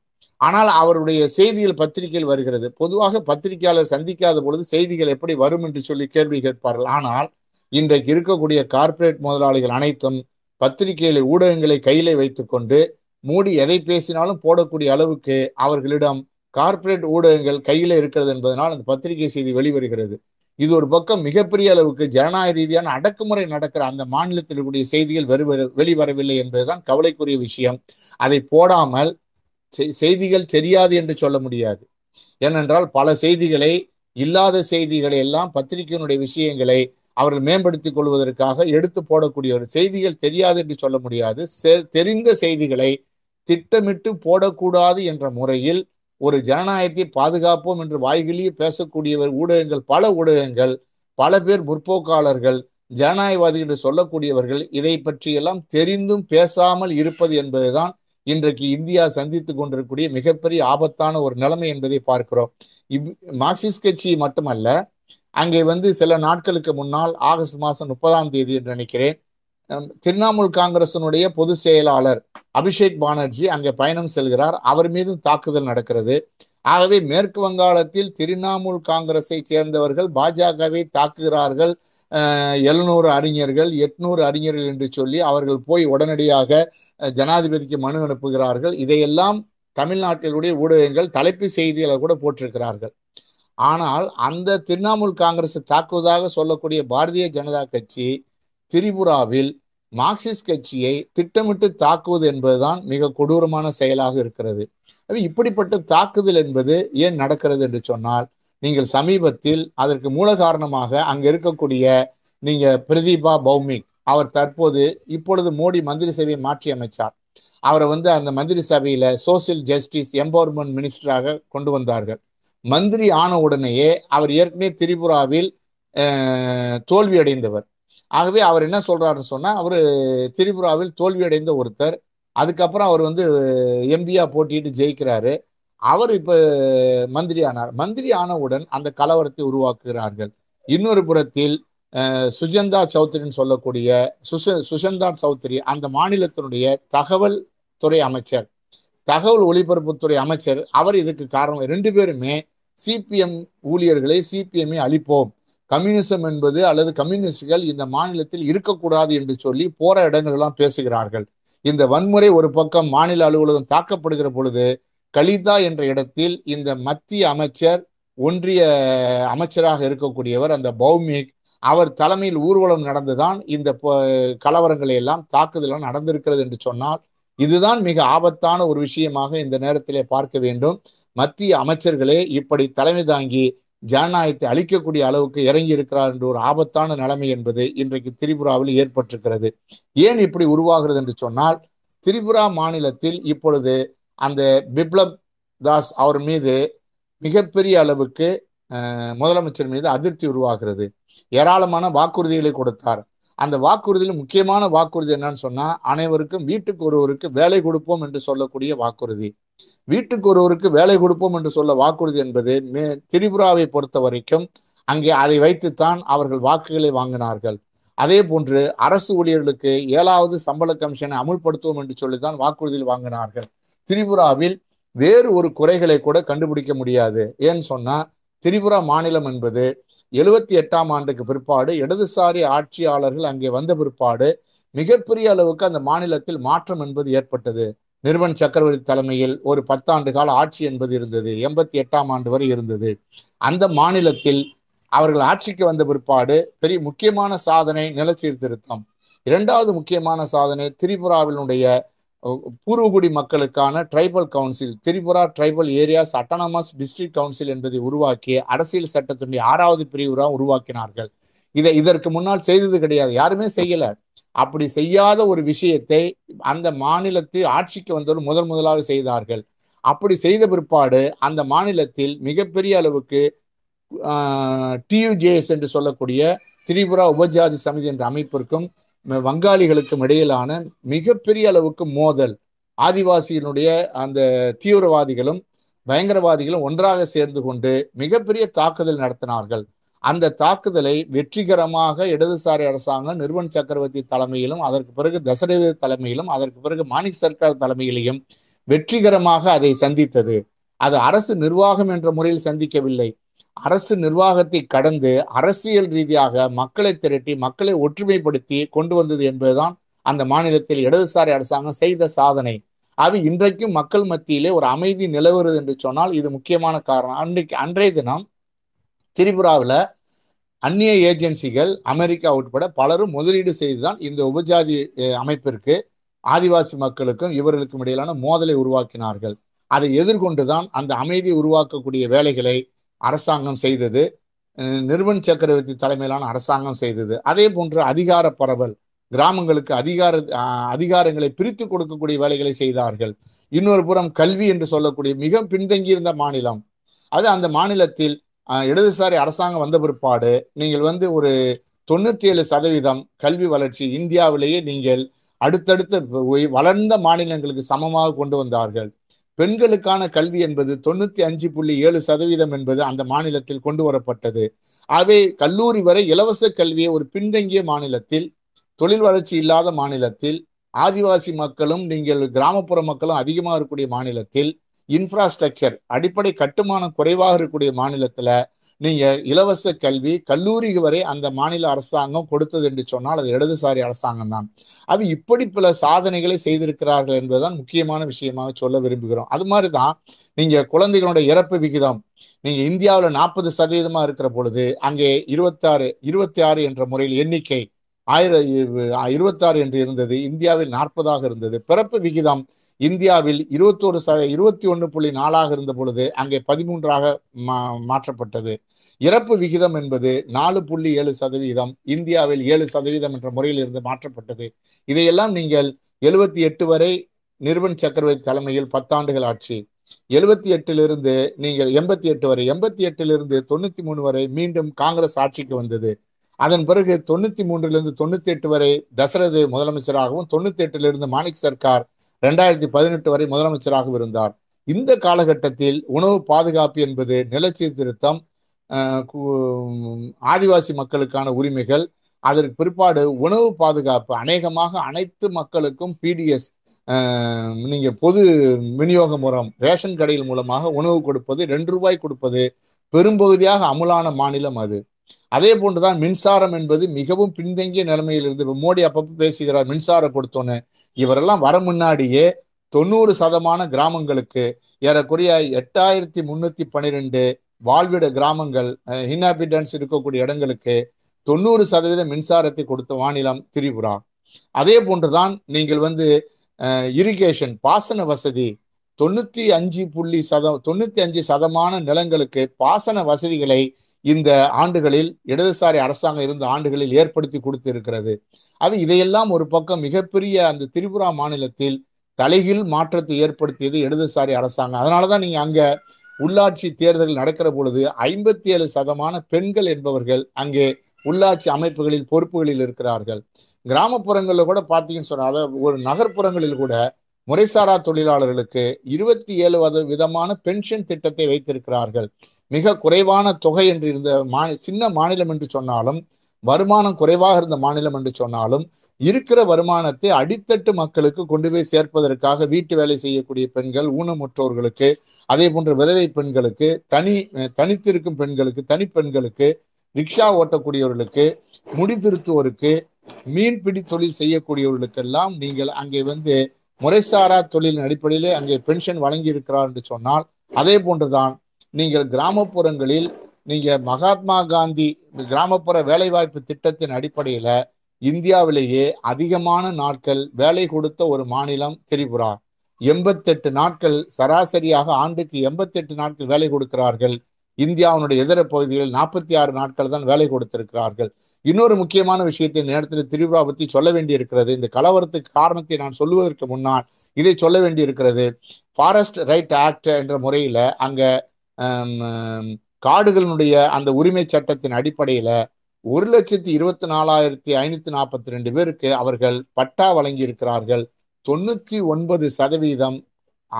ஆனால் அவருடைய செய்திகள் பத்திரிகையில் வருகிறது. பொதுவாக பத்திரிகையாளர் சந்திக்காத பொழுது செய்திகள் எப்படி வரும் என்று சொல்லி கேள்வி கேட்பார்கள். ஆனால் இன்றைக்கு இருக்கக்கூடிய கார்ப்பரேட் முதலாளிகள் அனைத்தும் பத்திரிகைகளை ஊடகங்களை கையிலே வைத்துக்கொண்டு மூடி எதை பேசினாலும் போடக்கூடிய அளவுக்கு அவர்களிடம் கார்ப்பரேட் ஊடகங்கள் கையில இருக்கிறது என்பதனால் அந்த பத்திரிகை செய்தி வெளிவருகிறது. இது ஒரு பக்கம் மிகப்பெரிய அளவுக்கு ஜனநாயக ரீதியான அடக்குமுறை நடக்கிற அந்த மாநிலத்தில் கூடிய செய்திகள் வெளிவரவில்லை என்பதுதான் கவலைக்குரிய விஷயம். அதை போடாமல் செய்திகள் தெரியாது என்று சொல்ல முடியாது. ஏனென்றால் பல செய்திகளை இல்லாத செய்திகளை எல்லாம் பத்திரிகையினுடைய விஷயங்களை அவர்கள் மேம்படுத்திக் கொள்வதற்காக எடுத்து போடக்கூடிய ஒரு செய்திகள் தெரியாது என்று சொல்ல முடியாது. தெரிந்த செய்திகளை திட்டமிட்டு போடக்கூடாது என்ற முறையில் ஒரு ஜனநாயகத்தை பாதுகாப்போம் என்று வாய்கிலேயே பேசக்கூடியவர் ஊடகங்கள் பல ஊடகங்கள் பல பேர் முற்போக்காளர்கள் ஜனநாயகவாதி என்று சொல்லக்கூடியவர்கள் இதை பற்றியெல்லாம் தெரிந்தும் பேசாமல் இருப்பது என்பதுதான் இன்றைக்கு இந்தியா சந்தித்து கொண்டிருக்கக்கூடிய மிகப்பெரிய ஆபத்தான ஒரு நிலைமை என்பதை பார்க்கிறோம். இவ் மார்க்சிஸ்ட் கட்சி மட்டுமல்ல, அங்கே வந்து சில நாட்களுக்கு முன்னால் ஆகஸ்ட் மாதம் முப்பதாம் தேதி என்று நினைக்கிறேன், திரிணாமுல் காங்கிரசனுடைய பொதுச் செயலாளர் அபிஷேக் பானர்ஜி அங்கே பயணம் செல்கிறார். அவர் மீதும் தாக்குதல் நடக்கிறது. ஆகவே மேற்கு வங்காளத்தில் திரிணாமுல் காங்கிரஸை சேர்ந்தவர்கள் பாஜகவை தாக்குகிறார்கள், எழுநூறு அறிஞர்கள் எட்நூறு அறிஞர்கள் என்று சொல்லி அவர்கள் போய் உடனடியாக ஜனாதிபதிக்கு மனு அனுப்புகிறார்கள். இதையெல்லாம் தமிழ்நாட்டினுடைய ஊடகங்கள் தலைப்பு செய்திகளை கூட போட்டிருக்கிறார்கள். ஆனால் அந்த திரிணாமுல் காங்கிரஸை தாக்குவதாக சொல்லக்கூடிய பாரதிய ஜனதா கட்சி திரிபுராவில் மார்க்சிஸ்ட் கட்சியை திட்டமிட்டு தாக்குவது என்பதுதான் மிக கொடூரமான செயலாக இருக்கிறது. இப்படிப்பட்ட தாக்குதல் என்பது ஏன் நடக்கிறது என்று சொன்னால், நீங்கள் சமீபத்தில் அதற்கு மூல காரணமாக அங்கே இருக்கக்கூடிய நீங்க பிரதீபா பௌமிங் அவர் தற்போது இப்பொழுது மோடி மந்திரி சபையை மாற்றி அமைச்சார். அவரை வந்து அந்த மந்திரி சபையில சோசியல் ஜஸ்டிஸ் எம்பவர்மெண்ட் மினிஸ்டராக கொண்டு வந்தார்கள். மந்திரி ஆன உடனேயே அவர் ஏற்கனவே திரிபுராவில் தோல்வி அடைந்தவர். ஆகவே அவர் என்ன சொல்றாருன்னு சொன்னா, அவர் திரிபுராவில் தோல்வியடைந்த ஒருத்தர், அதுக்கப்புறம் அவர் வந்து எம்பியா போட்டிட்டு ஜெயிக்கிறாரு. அவர் இப்ப மந்திரி ஆனார். மந்திரி ஆனவுடன் அந்த கலவரத்தை உருவாக்குகிறார்கள். இன்னொரு புறத்தில் சுஜந்தா சௌத்ரின்னு சொல்லக்கூடிய சுச சுஜந்தா சௌத்ரி அந்த மாநிலத்தினுடைய தகவல் துறை அமைச்சர், தகவல் ஒலிபரப்புத்துறை அமைச்சர், அவர் இதுக்கு காரணம். ரெண்டு பேருமே சிபிஎம் ஊழியர்களை சிபிஎம்ஐ அழிப்போம், கம்யூனிசம் என்பது அல்லது கம்யூனிஸ்டுகள் இந்த மாநிலத்தில் இருக்கக்கூடாது என்று சொல்லி போற இடங்கள்லாம் பேசுகிறார்கள். இந்த வன்முறை ஒரு பக்கம் மாநில அலுவலகம் தாக்கப்படுகிற பொழுது கலிதா என்ற இடத்தில் இந்த மத்திய அமைச்சர் ஒன்றிய அமைச்சராக இருக்கக்கூடியவர் அந்த பௌமிக் அவர் தலைமையில் ஊர்வலம் நடந்துதான் இந்த கலவரங்களை எல்லாம் தாக்குதலாம் நடந்திருக்கிறது என்று சொன்னால் இதுதான் மிக ஆபத்தான ஒரு விஷயமாக இந்த நேரத்திலே பார்க்க வேண்டும். மத்திய அமைச்சர்களே இப்படி தலைமை தாங்கி ஜனநாயகத்தை அழிக்கக்கூடிய அளவுக்கு இறங்கி இருக்கிறார் என்ற ஒரு ஆபத்தான நிலைமை என்பது இன்றைக்கு திரிபுராவில் ஏற்பட்டிருக்கிறது. ஏன் இப்படி உருவாகிறது என்று சொன்னால், திரிபுரா மாநிலத்தில் இப்பொழுது அந்த பிப்ளப் தாஸ் அவர் மீது மிகப்பெரிய அளவுக்கு முதலமைச்சர் மீது அதிருப்தி உருவாகிறது. ஏராளமான வாக்குறுதிகளை கொடுத்தார். அந்த வாக்குறுதியில் முக்கியமான வாக்குறுதி என்னன்னு சொன்னா, அனைவருக்கும் வீட்டுக்கு ஒருவருக்கு வேலை கொடுப்போம் என்று சொல்லக்கூடிய வாக்குறுதி. வீட்டுக்கு ஒருவருக்கு வேலை கொடுப்போம் என்று சொல்ல வாக்குறுதி என்பது மே திரிபுராவை பொறுத்த வரைக்கும் அங்கே அதை வைத்துத்தான் அவர்கள் வாக்குகளை வாங்கினார்கள். அதே போன்று அரசு ஊழியர்களுக்கு ஏழாவது சம்பள கமிஷனை அமுல்படுத்துவோம் என்று சொல்லித்தான் வாக்குறுதியில் வாங்கினார்கள். திரிபுராவில் வேறு ஒரு குறைகளை கூட கண்டுபிடிக்க முடியாது. ஏன்னு சொன்னா, திரிபுரா மாநிலம் என்பது எழுவத்தி எட்டாம் ஆண்டுக்கு பிற்பாடு இடதுசாரி ஆட்சியாளர்கள் அங்கே வந்த பிற்பாடு மிகப்பெரிய அளவுக்கு அந்த மாநிலத்தில் மாற்றம் என்பது ஏற்பட்டது. நிறுவன் சக்கரவர்த்தி தலைமையில் ஒரு பத்தாண்டு கால ஆட்சி என்பது இருந்தது, எண்பத்தி எட்டாம் ஆண்டு வரை இருந்தது. அந்த மாநிலத்தில் அவர்கள் ஆட்சிக்கு வந்த பிற்பாடு பெரிய முக்கியமான சாதனை நிலச்சீர்திருத்தம். இரண்டாவது முக்கியமான சாதனை திரிபுராவினுடைய பூர்வகுடி மக்களுக்கான tribal council, Tripura tribal areas autonomous district council என்பதை உருவாக்கி அரசியல் சட்டத்தினுடைய ஆறாவது பிரிவுரா உருவாக்கினார்கள். இதை இதற்கு முன்னால் செய்தது கிடையாது, யாருமே செய்யல. அப்படி செய்யாத ஒரு விஷயத்தை அந்த மாநிலத்தில் ஆட்சிக்கு வந்தவர் முதல் முதலாக செய்தார்கள். அப்படி செய்த பிற்பாடு அந்த மாநிலத்தில் மிகப்பெரிய அளவுக்கு டியூஜேஎஸ் என்று சொல்லக்கூடிய திரிபுரா உபஜாதி சமிதி என்ற அமைப்பிற்கும் வங்காளிகளுக்கும் இடையிலான மிகப்பெரிய அளவுக்கு மோதல், ஆதிவாசியினுடைய அந்த தீவிரவாதிகளும் பயங்கரவாதிகளும் ஒன்றாக சேர்ந்து கொண்டு மிகப்பெரிய தாக்குதல் நடத்தினார்கள். அந்த தாக்குதலை வெற்றிகரமாக இடதுசாரி அரசாங்கம் நிறுவன் சக்கரவர்த்தி தலைமையிலும் அதற்கு பிறகு தசரத தேவ தலைமையிலும் அதற்கு பிறகு மாணிக் சர்கார் தலைமையிலையும் வெற்றிகரமாக அதை சந்தித்தது. அது அரசு நிர்வாகம் என்ற முறையில் சந்திக்கவில்லை, அரசு நிர்வாகத்தை கடந்து அரசியல் ரீதியாக மக்களை திரட்டி மக்களை ஒற்றுமைப்படுத்தி கொண்டு வந்தது என்பதுதான் அந்த மாநிலத்தில் இடதுசாரி அரசாங்கம் செய்த சாதனை. அது இன்றைக்கும் மக்கள் மத்தியிலே ஒரு அமைதி நிலவுகிறது என்று சொன்னால் இது முக்கியமான காரணம். அன்றைக்கு அன்றைய தினம் திரிபுராவில் அந்நிய ஏஜென்சிகள் அமெரிக்கா உட்பட பலரும் முதலீடு செய்துதான் இந்த உபஜாதி அமைப்பிற்கு ஆதிவாசி மக்களுக்கும் இவர்களுக்கும் இடையிலான மோதலை உருவாக்கினார்கள். அதை எதிர்கொண்டுதான் அந்த அமைதி உருவாக்கக்கூடிய வேலைகளை அரசாங்கம் செய்தது, நிறுவன் சக்கரவர்த்தி தலைமையிலான அரசாங்கம் செய்தது. அதே போன்று அதிகார பரவல், கிராமங்களுக்கு அதிகார அதிகாரங்களை பிரித்து கொடுக்கக்கூடிய வேலைகளை செய்தார்கள். இன்னொரு புறம் கல்வி என்று சொல்லக்கூடிய மிக பின்தங்கியிருந்த மாநிலம் அது. அந்த மாநிலத்தில் இடதுசாரி அரசாங்கம் வந்த பிற்பாடு நீங்கள் வந்து ஒரு தொண்ணூத்தி ஏழு சதவீதம் கல்வி வளர்ச்சி இந்தியாவிலேயே நீங்கள் அடுத்தடுத்த வளர்ந்த மாநிலங்களுக்கு சமமாக கொண்டு வந்தார்கள். பெண்களுக்கான கல்வி என்பது தொண்ணூத்தி அஞ்சு புள்ளி ஏழு சதவீதம் என்பது அந்த மாநிலத்தில் கொண்டு வரப்பட்டது. அவை கல்லூரி வரை இலவச கல்வியை ஒரு பின்தங்கிய மாநிலத்தில், தொழில் வளர்ச்சி இல்லாத மாநிலத்தில், ஆதிவாசி மக்களும் நீங்கள் கிராமப்புற மக்களும் அதிகமாக இருக்கக்கூடிய மாநிலத்தில், இன்ஃப்ராஸ்ட்ரக்சர் அடிப்படை கட்டுமானம் குறைவாக இருக்கக்கூடிய மாநிலத்தில் நீங்கள் இலவச கல்வி கல்லூரி வரை அந்த மாநில அரசாங்கம் கொடுத்தது என்று சொன்னால் அது இடதுசாரி அரசாங்கம் தான். அது இப்படி பல சாதனைகளை செய்திருக்கிறார்கள் என்பதுதான் முக்கியமான விஷயமாக சொல்ல விரும்புகிறோம். அது மாதிரி தான் நீங்கள் குழந்தைகளோட இறப்பு விகிதம் நீங்கள் இந்தியாவில் நாற்பது சதவீதமாக இருக்கிற பொழுது அங்கே இருபத்தாறு இருபத்தி ஆறு என்ற முறையில் எண்ணிக்கை ஆயிர இருபத்தாறு என்று இருந்தது, இந்தியாவில் நாற்பதாக இருந்தது. பிறப்பு விகிதம் இந்தியாவில் இருபத்தோரு ச இருபத்தி ஒன்று புள்ளி நாலாக இருந்த பொழுது அங்கே பதிமூன்றாக மா மாற்றப்பட்டது. இறப்பு விகிதம் என்பது நாலு புள்ளி ஏழு சதவீதம் இந்தியாவில் ஏழு சதவீதம் என்ற முறையில் இருந்து மாற்றப்பட்டது. இதையெல்லாம் நீங்கள் எழுபத்தி எட்டு வரை நிறுவன் சக்கரவர்த்தி தலைமையில் பத்தாண்டுகள் ஆட்சி, எழுபத்தி எட்டிலிருந்து நீங்கள் எண்பத்தி எட்டு வரை, எண்பத்தி எட்டிலிருந்து தொண்ணூற்றி மூணு வரை மீண்டும் காங்கிரஸ் ஆட்சிக்கு வந்தது. அதன் பிறகு தொண்ணூத்தி மூன்றிலிருந்து தொண்ணூத்தி எட்டு வரை தசரத முதலமைச்சராகவும், தொண்ணூத்தி எட்டிலிருந்து மாணிக் சர்கார் ரெண்டாயிரத்தி பதினெட்டு வரை முதலமைச்சராகவும் இருந்தார். இந்த காலகட்டத்தில் உணவு பாதுகாப்பு என்பது, நிலச்சீர்திருத்தம், ஆதிவாசி மக்களுக்கான உரிமைகள், அதற்கு பிற்பாடு உணவு பாதுகாப்பு அநேகமாக அனைத்து மக்களுக்கும் பிடிஎஸ் நீங்க பொது விநியோக மூலம் ரேஷன் கடைகள் மூலமாக உணவு கொடுப்பது, ரெண்டு ரூபாய் கொடுப்பது பெரும்பகுதியாக அமுலான மாநிலம் அது. அதே போன்றுதான் மின்சாரம் என்பது மிகவும் பின்தங்கிய நிலைமையில் இருந்து மோடி அப்பப்போ பேசுகிறார் மின்சாரம் கொடுத்தோன்னு. இவரெல்லாம் வர முன்னாடியே தொண்ணூறு சதமான கிராமங்களுக்கு ஏறக்குறைய எட்டாயிரத்தி முன்னூத்தி பன்னிரெண்டு வாழ்விட கிராமங்கள் இன்ஹாபிட்டன்ஸ் இருக்கக்கூடிய இடங்களுக்கு தொண்ணூறு சதவீதம் மின்சாரத்தை கொடுத்த மாநிலம் திரிபுரா. அதே போன்றுதான் நீங்கள் வந்து இரிகேஷன் பாசன வசதி தொண்ணூத்தி அஞ்சு புள்ளி சதம் தொண்ணூத்தி அஞ்சு சதமான நிலங்களுக்கு பாசன வசதிகளை இந்த ஆண்டுகளில் இடதுசாரி அரசாங்கம் இருந்த ஆண்டுகளில் ஏற்படுத்தி கொடுத்திருக்கிறது. அது இதையெல்லாம் ஒரு பக்கம் மிகப்பெரிய அந்த திரிபுரா மாநிலத்தில் தலைகீழ் மாற்றத்தை ஏற்படுத்தியது இடதுசாரி அரசாங்கம். அதனாலதான் நீங்க அங்க உள்ளாட்சி தேர்தல் நடக்கிற பொழுது ஐம்பத்தி ஏழு சதமான பெண்கள் என்பவர்கள் அங்கே உள்ளாட்சி அமைப்புகளில் பொறுப்புகளில் இருக்கிறார்கள். கிராமப்புறங்களில் கூட பார்த்தீங்கன்னு சொன்னால், அதாவது ஒரு நகர்ப்புறங்களில் கூட முறைசாரா தொழிலாளர்களுக்கு இருபத்தி ஏழு விதமான பென்ஷன் திட்டத்தை வைத்திருக்கிறார்கள். மிக குறைவான தொகை என்று இருந்த மாநி சின்ன மாநிலம் என்று சொன்னாலும், வருமானம் குறைவாக இருந்த மாநிலம் என்று சொன்னாலும், இருக்கிற வருமானத்தை அடித்தட்டு மக்களுக்கு கொண்டு போய் சேர்ப்பதற்காக வீட்டு வேலை செய்யக்கூடிய பெண்கள், ஊனமுற்றோர்களுக்கு, அதே போன்ற விதவை பெண்களுக்கு, தனி தனித்திருக்கும் பெண்களுக்கு, தனிப்பெண்களுக்கு, ரிக்ஷா ஓட்டக்கூடியவர்களுக்கு, முடிதிருத்துவோருக்கு, மீன்பிடி தொழில் செய்யக்கூடியவர்களுக்கெல்லாம் நீங்கள் அங்கே வந்து முறைசாரா தொழிலின் அடிப்படையிலே அங்கே பென்ஷன் வழங்கி இருக்கிறார் என்று சொன்னால், அதே போன்றுதான் நீங்கள் கிராமப்புறங்களில் நீங்கள் மகாத்மா காந்தி கிராமப்புற வேலைவாய்ப்பு திட்டத்தின் அடிப்படையில் இந்தியாவிலேயே அதிகமான நாட்கள் வேலை கொடுத்த ஒரு மாநிலம் திரிபுரா. எண்பத்தெட்டு நாட்கள் சராசரியாக ஆண்டுக்கு எண்பத்தெட்டு நாட்கள் வேலை கொடுக்கிறார்கள். இந்தியாவினுடைய இதர பகுதிகளில் நாற்பத்தி ஆறு நாட்கள் தான் வேலை கொடுத்திருக்கிறார்கள். இன்னொரு முக்கியமான விஷயத்தை இந்த நேரத்தில் திரிபுரா பற்றி சொல்ல வேண்டியிருக்கிறது. இந்த கலவரத்துக்கு காரணத்தை நான் சொல்லுவதற்கு முன்னால் இதை சொல்ல வேண்டியிருக்கிறது. ஃபாரஸ்ட் ரைட் ஆக்ட் என்ற முறையில் அங்கே காடுகளுடைய அந்த உரிமை சட்டத்தின் அடிப்படையில் ஒரு லட்சத்தி இருபத்தி நாலாயிரத்தி ஐநூத்தி நாற்பத்தி ரெண்டு பேருக்கு அவர்கள் பட்டா வழங்கி இருக்கிறார்கள். தொண்ணூத்தி ஒன்பது சதவீதம்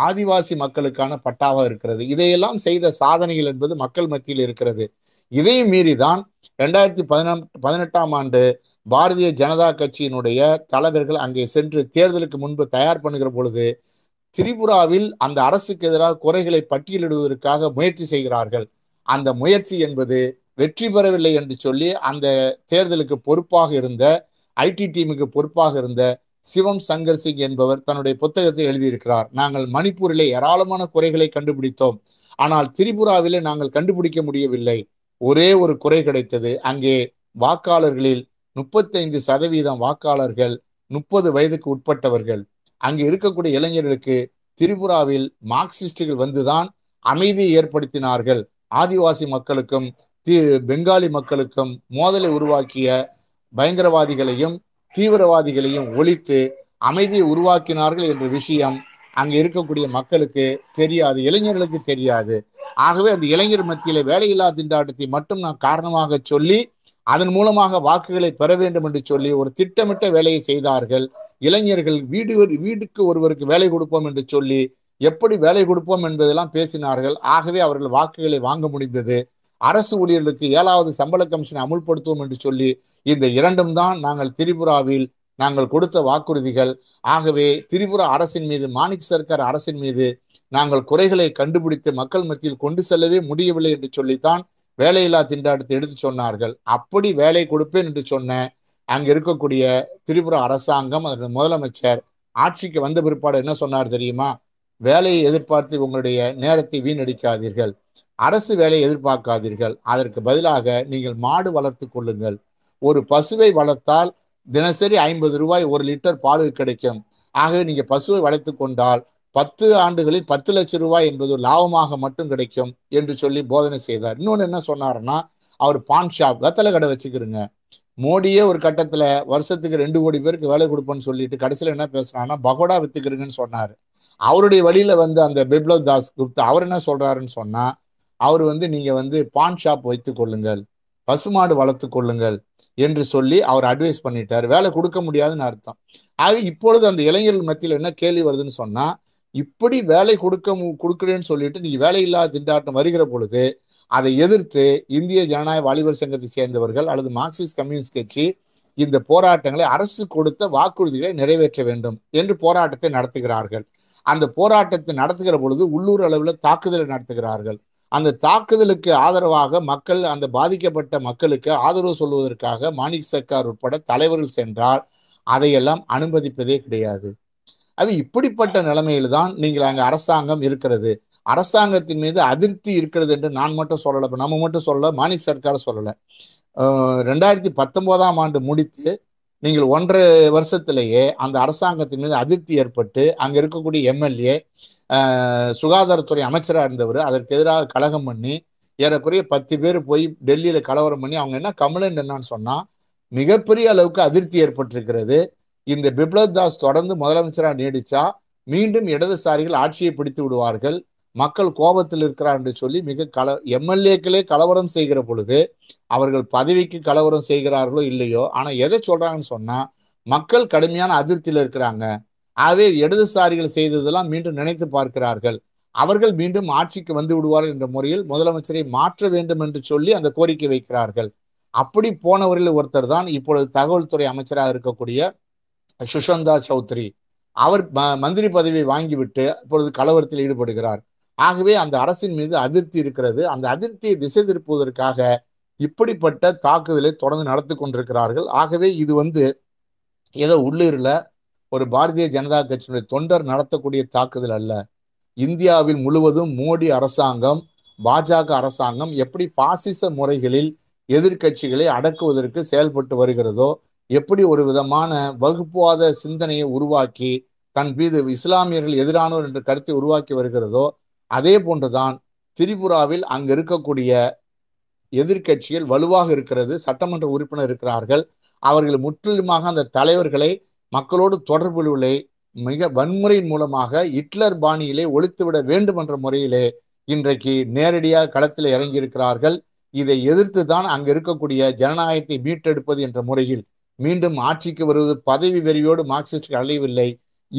ஆதிவாசி மக்களுக்கான பட்டாவாக இருக்கிறது. இதையெல்லாம் செய்த சாதனைகள் என்பது மக்கள் மத்தியில் இருக்கிறது. இதை மீறிதான் ரெண்டாயிரத்தி பதினெட்டு பதினெட்டாம் ஆண்டு பாரதிய ஜனதா கட்சியினுடைய தலைவர்கள் அங்கே சென்று தேர்தலுக்கு முன்பு தயார் பண்ணுகிற பொழுது திரிபுராவில் அந்த அரசுக்கு எதிராக குறைகளை பட்டியலிடுவதற்காக முயற்சி செய்கிறார்கள். அந்த முயற்சி என்பது வெற்றி பெறவில்லை என்று சொல்லி அந்த தேர்தலுக்கு பொறுப்பாக இருந்த ஐடி டீமுக்கு பொறுப்பாக இருந்த சிவம் சங்கர் சிங் என்பவர் தன்னுடைய புத்தகத்தை எழுதியிருக்கிறார். நாங்கள் மணிப்பூரிலே ஏராளமான குறைகளை கண்டுபிடித்தோம், ஆனால் திரிபுராவிலே நாங்கள் கண்டுபிடிக்க முடியவில்லை. ஒரே ஒரு குறை கிடைத்தது, அங்கே வாக்காளர்களில் முப்பத்தைந்து சதவீதம் வாக்காளர்கள் முப்பது வயதுக்கு உட்பட்டவர்கள். அங்கு இருக்கக்கூடிய இளைஞர்களுக்கு திரிபுராவில் மார்க்சிஸ்டுகள் வந்துதான் அமைதியை ஏற்படுத்தினார்கள். ஆதிவாசி மக்களுக்கும் பெங்காலி மக்களுக்கும் மோதலை உருவாக்கிய பயங்கரவாதிகளையும் தீவிரவாதிகளையும் ஒழித்து அமைதியை உருவாக்கினார்கள் என்ற விஷயம் அங்கு இருக்கக்கூடிய மக்களுக்கு தெரியாது, இளைஞர்களுக்கு தெரியாது. ஆகவே அந்த இளைஞர் மத்தியிலே வேலையில்லா திண்டாட்டத்தை மட்டும் நான் காரணமாக சொல்லி அதன் மூலமாக வாக்குகளை பெற வேண்டும் என்று சொல்லி ஒரு திட்டமிட்ட வேலையை செய்தார்கள். இளைஞர்கள் வீடு வீட்டுக்கு ஒருவருக்கு வேலை கொடுப்போம் என்று சொல்லி எப்படி வேலை கொடுப்போம் என்பதெல்லாம் பேசினார்கள். ஆகவே அவர்கள் வாக்குகளை வாங்க முடிந்தது. அரசு ஊழியர்களுக்கு ஏழாவது சம்பள கமிஷனை அமுல்படுத்துவோம் என்று சொல்லி இந்த இரண்டும் தான் நாங்கள் திரிபுராவில் நாங்கள் கொடுத்த வாக்குறுதிகள். ஆகவே திரிபுரா அரசின் மீது, மாணிக் சர்கார் அரசின் மீது நாங்கள் குறைகளை கண்டுபிடித்து மக்கள் மத்தியில் கொண்டு செல்லவே முடியவில்லை என்று சொல்லித்தான் வேலையில்லா திண்டாட்டத்தை எடுத்து சொன்னார்கள். அப்படி வேலை கொடுப்பேன் என்று சொன்ன அங்கே இருக்கக்கூடிய திரிபுரா அரசாங்கம், அதனுடைய முதலமைச்சர் ஆட்சிக்கு வந்த பிற்பாடு என்ன சொன்னார் தெரியுமா? வேலையை எதிர்பார்த்து உங்களுடைய நேரத்தை வீணடிக்காதீர்கள், அரசு வேலையை எதிர்பார்க்காதீர்கள், அதற்கு பதிலாக நீங்கள் மாடு வளர்த்து கொள்ளுங்கள். ஒரு பசுவை வளர்த்தால் தினசரி ஐம்பது ரூபாய் ஒரு லிட்டர் பால் கிடைக்கும். ஆகவே நீங்கள் பசுவை வளர்த்து கொண்டால் பத்து ஆண்டுகளில் பத்து லட்சம் ரூபாய் என்பது லாபமாக மட்டும் கிடைக்கும் என்று சொல்லி போதனை செய்தார். இன்னொன்று என்ன சொன்னார்னா, அவர் பான் ஷாப் வெத்தலை கடை வச்சுக்கிறங்க. மோடியே ஒரு கட்டத்தில் வருஷத்துக்கு ரெண்டு கோடி பேருக்கு வேலை கொடுப்பேன்னு சொல்லிட்டு கடைசியில் என்ன பேசுனார்னா பகோடா வித்துக்கிறங்கன்னு சொன்னார். அவருடைய வழியில வந்து அந்த பிப்ளவ் தாஸ் குப்தா அவர் என்ன சொல்றாருன்னு சொன்னா, அவர் வந்து நீங்க வந்து பான் ஷாப் வைத்துக் கொள்ளுங்கள், பசுமாடு வளர்த்து கொள்ளுங்கள் என்று சொல்லி அவர் அட்வைஸ் பண்ணிட்டார். வேலை கொடுக்க முடியாதுன்னு அர்த்தம். ஆக இப்பொழுது அந்த இளைஞர்கள் மத்தியில் என்ன கேள்வி வருதுன்னு சொன்னா, இப்படி வேலை கொடுக்க கொடுக்குறேன்னு சொல்லிட்டு நீங்க வேலை இல்லாத திண்டாட்டம் வருகிற பொழுது அதை எதிர்த்து இந்திய ஜனநாயக வாலிபர் சங்கத்தை சேர்ந்தவர்கள் அல்லது மார்க்சிஸ்ட் கம்யூனிஸ்ட் கட்சி இந்த போராட்டங்களை அரசு கொடுத்த வாக்குறுதிகளை நிறைவேற்ற வேண்டும் என்று போராட்டத்தை நடத்துகிறார்கள். அந்த போராட்டத்தை நடத்துகிற பொழுது உள்ளூர் அளவில் தாக்குதலை நடத்துகிறார்கள். அந்த தாக்குதலுக்கு ஆதரவாக மக்கள், அந்த பாதிக்கப்பட்ட மக்களுக்கு ஆதரவு சொல்வதற்காக மாணிக் சர்கார் உட்பட தலைவர்கள் சென்றால் அதையெல்லாம் அனுமதிப்பதே கிடையாது. அது இப்படிப்பட்ட நிலைமையில்தான் நீங்கள் அங்கே அரசாங்கம் இருக்கிறது. அரசாங்கத்தின் மீது அதிருப்தி இருக்கிறது என்று நான் மட்டும் சொல்லலை, இப்போ நம்ம மட்டும் சொல்லலை, மாணிக் சர்கார் சொல்லலை. ரெண்டாயிரத்தி பத்தொன்பதாம் ஆண்டு முடித்து நீங்கள் ஒன்றரை வருஷத்திலேயே அந்த அரசாங்கத்தின் மீது அதிருப்தி ஏற்பட்டு அங்கே இருக்கக்கூடிய எம்எல்ஏ, சுகாதாரத்துறை அமைச்சராக இருந்தவர், அதற்கு எதிராக கலகம் பண்ணி ஏறக்குறைய பத்து பேர் போய் டெல்லியில் கலவரம் பண்ணி அவங்க என்ன கம்ப்ளைண்ட் என்னன்னு சொன்னால் மிகப்பெரிய அளவுக்கு அதிருப்தி ஏற்பட்டிருக்கிறது. இந்த பிப்ளவ் தாஸ் தொடர்ந்து முதலமைச்சராக நீடிச்சா மீண்டும் இடதுசாரிகள் ஆட்சியை பிடித்து விடுவார்கள், மக்கள் கோபத்தில் இருக்கிறார் என்று சொல்லி மிக கல எம்எல்ஏக்களே கலவரம் செய்கிற பொழுது அவர்கள் பதவிக்கு கலவரம் செய்கிறார்களோ இல்லையோ, ஆனால் எதை சொல்கிறாங்கன்னு சொன்னால் மக்கள் கடுமையான அதிருப்தியில் இருக்கிறாங்க. ஆகவே இடதுசாரிகள் செய்ததெல்லாம் மீண்டும் நினைத்து பார்க்கிறார்கள், அவர்கள் மீண்டும் ஆட்சிக்கு வந்து விடுவார்கள் என்ற முறையில் முதலமைச்சரை மாற்ற வேண்டும் என்று சொல்லி அந்த கோரிக்கை வைக்கிறார்கள். அப்படி போனவரில் ஒருத்தர் தான் இப்பொழுது தகவல் துறை அமைச்சராக இருக்கக்கூடிய சுஜந்தா சௌத்ரி. அவர் ம மந்திரி பதவியை வாங்கிவிட்டு இப்பொழுது கலவரத்தில் ஈடுபடுகிறார். ஆகவே அந்த அரசின் மீது அதிருப்தி இருக்கிறது. அந்த அதிருப்தியை திசை திருப்புவதற்காக இப்படிப்பட்ட தாக்குதலை தொடர்ந்து நடத்தி கொண்டிருக்கிறார்கள். ஆகவே இது வந்து ஏதோ உள்ளூரில் ஒரு பாரதிய ஜனதா கட்சியினுடைய தொண்டர் நடத்தக்கூடிய தாக்குதல் அல்ல. இந்தியாவில் முழுவதும் மோடி அரசாங்கம், பாஜக அரசாங்கம் எப்படி பாசிச முறைகளில் எதிர்கட்சிகளை அடக்குவதற்கு செயல்பட்டு வருகிறதோ, எப்படி ஒரு விதமான வகுப்புவாத சிந்தனையை உருவாக்கி தன் மீது இஸ்லாமியர்கள் எதிரானோர் என்ற கருத்தை உருவாக்கி வருகிறதோ, அதே போன்றுதான் திரிபுராவில் அங்கு இருக்கக்கூடிய எதிர்கட்சிகள் வலுவாக இருக்கிறது, சட்டமன்ற உறுப்பினர் இருக்கிறார்கள். அவர்கள் முற்றிலுமாக அந்த தலைவர்களை மக்களோடு தொடர்புகளை மிக வன்முறையின் மூலமாக ஹிட்லர் பாணியிலே ஒழித்துவிட வேண்டும் என்ற முறையிலே இன்றைக்கு நேரடியாக களத்தில் இறங்கியிருக்கிறார்கள். இதை எதிர்த்து தான் அங்கு இருக்கக்கூடிய ஜனநாயகத்தை மீட்டெடுப்பது என்ற முறையில் மீண்டும் ஆட்சிக்கு வருவது பதவி வெறியோடு மார்க்சிஸ்டுக்கு அழிவில்லை,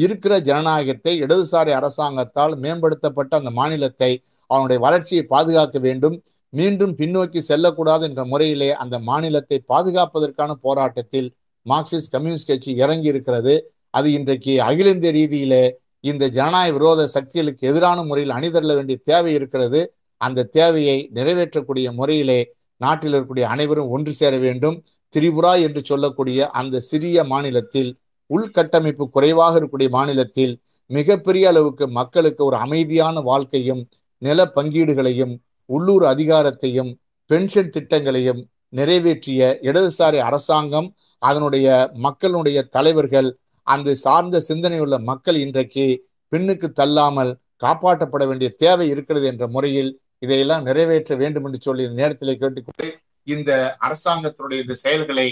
இருக்கிற ஜனநாயகத்தை இடதுசாரி அரசாங்கத்தால் மேம்படுத்தப்பட்ட அந்த மாநிலத்தை அவனுடைய வளர்ச்சியை பாதுகாக்க வேண்டும், மீண்டும் பின்னோக்கி செல்லக்கூடாது என்ற முறையிலே அந்த மாநிலத்தை பாதுகாப்பதற்கான போராட்டத்தில் மார்க்சிஸ்ட் கம்யூனிஸ்ட் கட்சி இறங்கி இருக்கிறது. அது இன்றைக்கு அகில இந்திய ரீதியிலே இந்த ஜனநாயக விரோத சக்திகளுக்கு எதிரான முறையில் அணிதிரள வேண்டிய தேவை இருக்கிறது. அந்த தேவையை நிறைவேற்றக்கூடிய முறையிலே நாட்டில் இருக்கக்கூடிய அனைவரும் ஒன்று சேர வேண்டும். திரிபுரா என்று சொல்லக்கூடிய அந்த சிறிய மாநிலத்தில், உள்கட்டமைப்பு குறைவாக இருக்கக்கூடிய மாநிலத்தில் மிகப்பெரிய அளவுக்கு மக்களுக்கு ஒரு அமைதியான வாழ்க்கையும், நில பங்கீடுகளையும், உள்ளூர் அதிகாரத்தையும், பென்ஷன் திட்டங்களையும் நிறைவேற்றிய இடதுசாரி அரசாங்கம், அதனுடைய மக்களுடைய தலைவர்கள், அந்த சார்ந்த சிந்தனையுள்ள மக்கள் இன்றைக்கு பின்னுக்கு தள்ளாமல் காப்பாற்றப்பட வேண்டிய தேவை இருக்கிறது என்ற முறையில் இதையெல்லாம் நிறைவேற்ற வேண்டும் என்று சொல்லி இந்த நேரத்திலே கேட்டுக்கொண்டு, இந்த அரசாங்கத்தினுடைய இந்த செயல்களை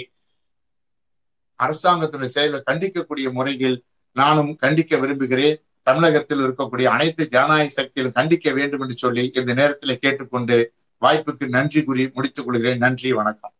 அரசாங்கத்தினுடைய செயல்களை கண்டிக்கக்கூடிய முறையில் நானும் கண்டிக்க விரும்புகிறேன். தமிழகத்தில் இருக்கக்கூடிய அனைத்து ஜனநாயக சக்திகளும் கண்டிக்க வேண்டும் என்று சொல்லி இந்த நேரத்தில் கேட்டுக்கொண்டு வாய்ப்புக்கு நன்றி கூறி முடித்துக் கொள்கிறேன். நன்றி, வணக்கம்.